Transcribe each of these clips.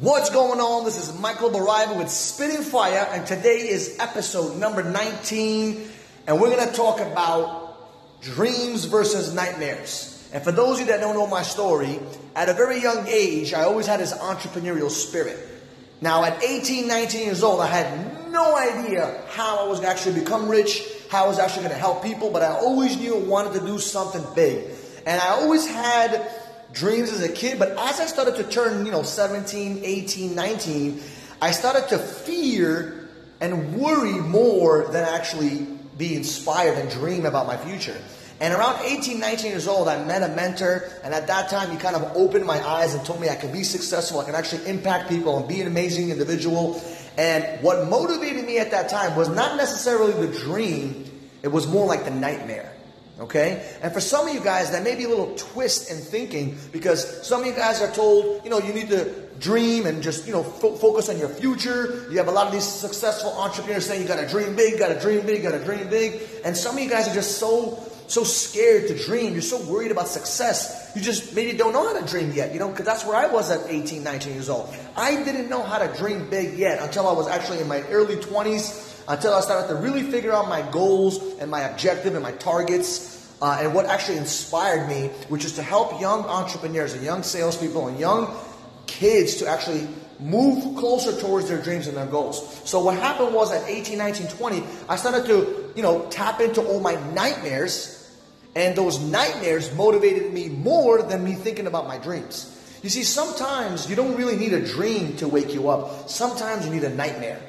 What's going on? This is Michael Bereiva with Spinning Fire, and today is episode number 19, and we're going to talk about dreams versus nightmares. And for those of you that don't know my story, at a very young age, I always had this entrepreneurial spirit. Now, at 18, 19 years old, I had no idea how I was going to actually become rich, how I was actually going to help people, but I always knew I wanted to do something big. And I always had dreams as a kid, but as I started to turn, 17, 18, 19, I started to fear and worry more than actually be inspired and dream about my future. And around 18, 19 years old, I met a mentor, and at that time, he kind of opened my eyes and told me I could be successful, I could actually impact people and be an amazing individual. And what motivated me at that time was not necessarily the dream, it was more like the nightmare. Okay? And for some of you guys, that may be a little twist in thinking, because some of you guys are told, you need to dream and just, focus on your future. You have a lot of these successful entrepreneurs saying you got to dream big, got to dream big, got to dream big. And some of you guys are just so scared to dream. You're so worried about success. You just maybe don't know how to dream yet, because that's where I was at 18, 19 years old. I didn't know how to dream big yet until I was actually in my early 20s. Until I started to really figure out my goals and my objective and my targets and what actually inspired me, which is to help young entrepreneurs and young salespeople and young kids to actually move closer towards their dreams and their goals. So what happened was at 18, 19, 20, I started to, tap into all my nightmares, and those nightmares motivated me more than me thinking about my dreams. You see, sometimes you don't really need a dream to wake you up. Sometimes you need a nightmare.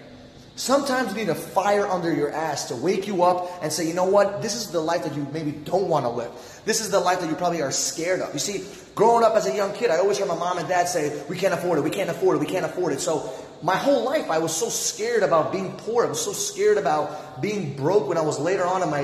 Sometimes you need a fire under your ass to wake you up and say, you know what, this is the life that you maybe don't want to live. This is the life that you probably are scared of. You see, growing up as a young kid, I always heard my mom and dad say, we can't afford it, we can't afford it, we can't afford it. So my whole life, I was so scared about being poor. I was so scared about being broke when I was later on in my,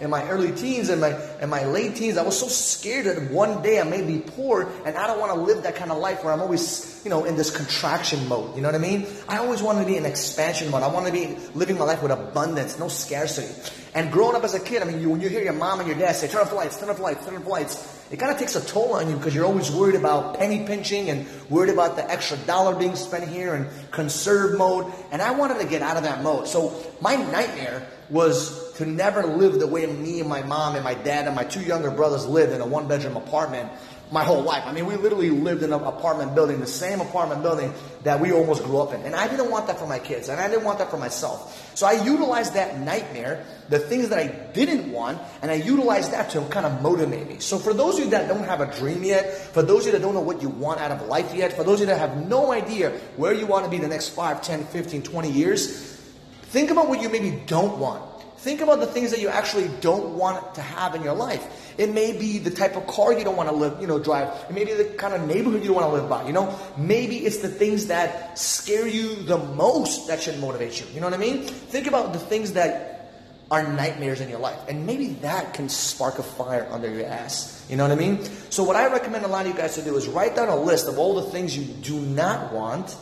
in my early teens and my late teens. I was so scared that one day I may be poor, and I don't want to live that kind of life where I'm always, in this contraction mode. You know what I mean? I always wanted to be in expansion mode. I want to be living my life with abundance, no scarcity. And growing up as a kid, when you hear your mom and your dad say, turn off the lights, turn off the lights, turn off the lights, it kind of takes a toll on you because you're always worried about penny pinching and worried about the extra dollar being spent here and conserve mode. And I wanted to get out of that mode. So my nightmare was to never live the way me and my mom and my dad and my two younger brothers lived in a one-bedroom apartment my whole life. We literally lived in an apartment building, the same apartment building that we almost grew up in. And I didn't want that for my kids, and I didn't want that for myself. So I utilized that nightmare, the things that I didn't want, and I utilized that to kind of motivate me. So for those of you that don't have a dream yet, for those of you that don't know what you want out of life yet, for those of you that have no idea where you want to be the next 5, 10, 15, 20 years, think about what you maybe don't want. Think about the things that you actually don't want to have in your life. It may be the type of car you don't want to live, drive. It may be the kind of neighborhood you don't want to live by, Maybe it's the things that scare you the most that should motivate you. You know what I mean? Think about the things that are nightmares in your life. And maybe that can spark a fire under your ass. You know what I mean? So what I recommend a lot of you guys to do is write down a list of all the things you do not want,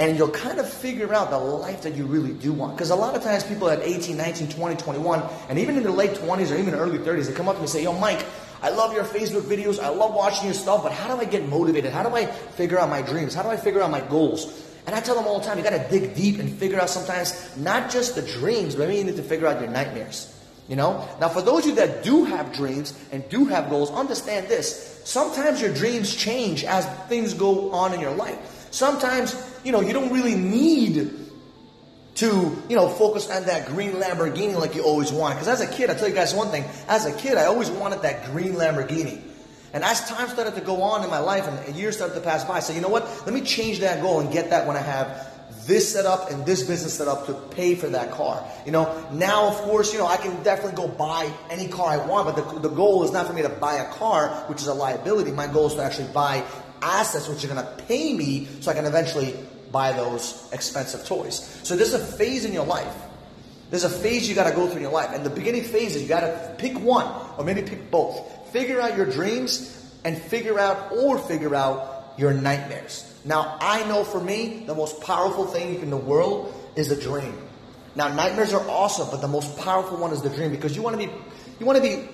and you'll kind of figure out the life that you really do want. Because a lot of times people at 18, 19, 20, 21, and even in their late 20s or even early 30s, they come up to me and say, yo, Mike, I love your Facebook videos, I love watching your stuff, but how do I get motivated? How do I figure out my dreams? How do I figure out my goals? And I tell them all the time, you gotta dig deep and figure out sometimes not just the dreams, but maybe you need to figure out your nightmares. Now for those of you that do have dreams and do have goals, understand this. Sometimes your dreams change as things go on in your life. Sometimes, you don't really need to, focus on that green Lamborghini like you always want. Because as a kid, I tell you guys one thing. As a kid, I always wanted that green Lamborghini. And as time started to go on in my life and years started to pass by, I said, you know what? Let me change that goal and get that when I have this set up and this business set up to pay for that car. Now, of course, I can definitely go buy any car I want. But the goal is not for me to buy a car, which is a liability. My goal is to actually buy assets which are going to pay me so I can eventually buy those expensive toys. So there's a phase in your life. There's a phase you got to go through in your life. And the beginning phase is you got to pick one or maybe pick both. Figure out your dreams and figure out your nightmares. Now, I know for me, the most powerful thing in the world is a dream. Now, nightmares are awesome, but the most powerful one is the dream, because you want to be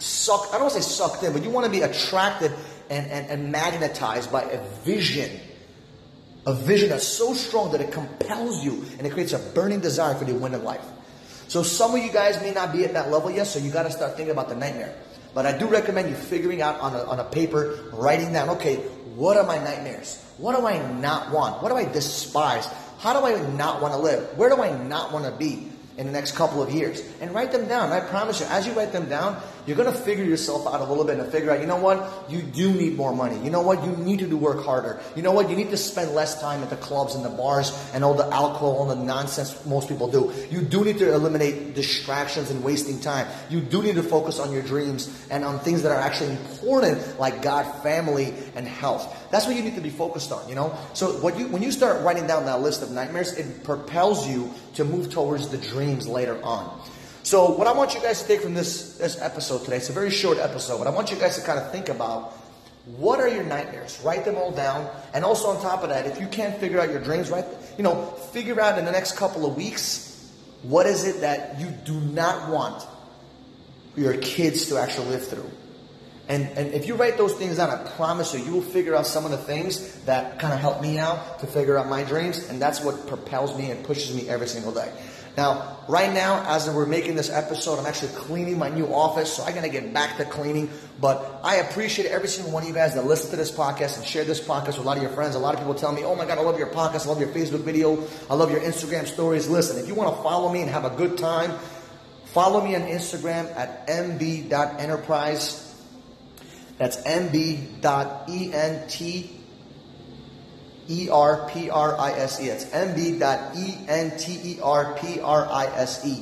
sucked, I don't want to say sucked in, but you want to be attracted and magnetized by a vision that's so strong that it compels you and it creates a burning desire for you to win in life. So some of you guys may not be at that level yet, so you got to start thinking about the nightmare. But I do recommend you figuring out on a paper, writing down, okay, what are my nightmares? What do I not want? What do I despise? How do I not want to live? Where do I not want to be in the next couple of years? And write them down. I promise you, as you write them down, you're going to figure yourself out a little bit and figure out, you know what? You do need more money. You know what? You need to work harder. You know what? You need to spend less time at the clubs and the bars and all the alcohol and the nonsense most people do. You do need to eliminate distractions and wasting time. You do need to focus on your dreams and on things that are actually important, like God, family, and health. That's what you need to be focused on, you know? So when you start writing down that list of nightmares, it propels you to move towards the dreams later on. So what I want you guys to take from this episode today, it's a very short episode, but I want you guys to kind of think about what are your nightmares? Write them all down. And also on top of that, if you can't figure out your dreams, figure out in the next couple of weeks, what is it that you do not want your kids to actually live through? And if you write those things down, I promise you, you will figure out some of the things that kind of help me out to figure out my dreams. And that's what propels me and pushes me every single day. Now, right now, as we're making this episode, I'm actually cleaning my new office, so I got to get back to cleaning. But I appreciate every single one of you guys that listen to this podcast and share this podcast with a lot of your friends. A lot of people tell me, oh my God, I love your podcast, I love your Facebook video, I love your Instagram stories. Listen, if you want to follow me and have a good time, follow me on Instagram at mb.enterprise. That's mb.enterprise. It's mb.enterprise.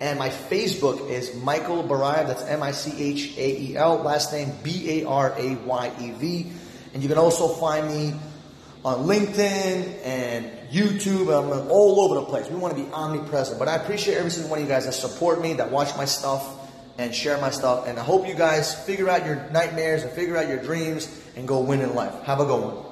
And my Facebook is Michael Bereiva. That's Michael. Last name Barayyev. And you can also find me on LinkedIn and YouTube. I'm all over the place. We want to be omnipresent. But I appreciate every single one of you guys that support me, that watch my stuff and share my stuff. And I hope you guys figure out your nightmares and figure out your dreams and go win in life. Have a good one.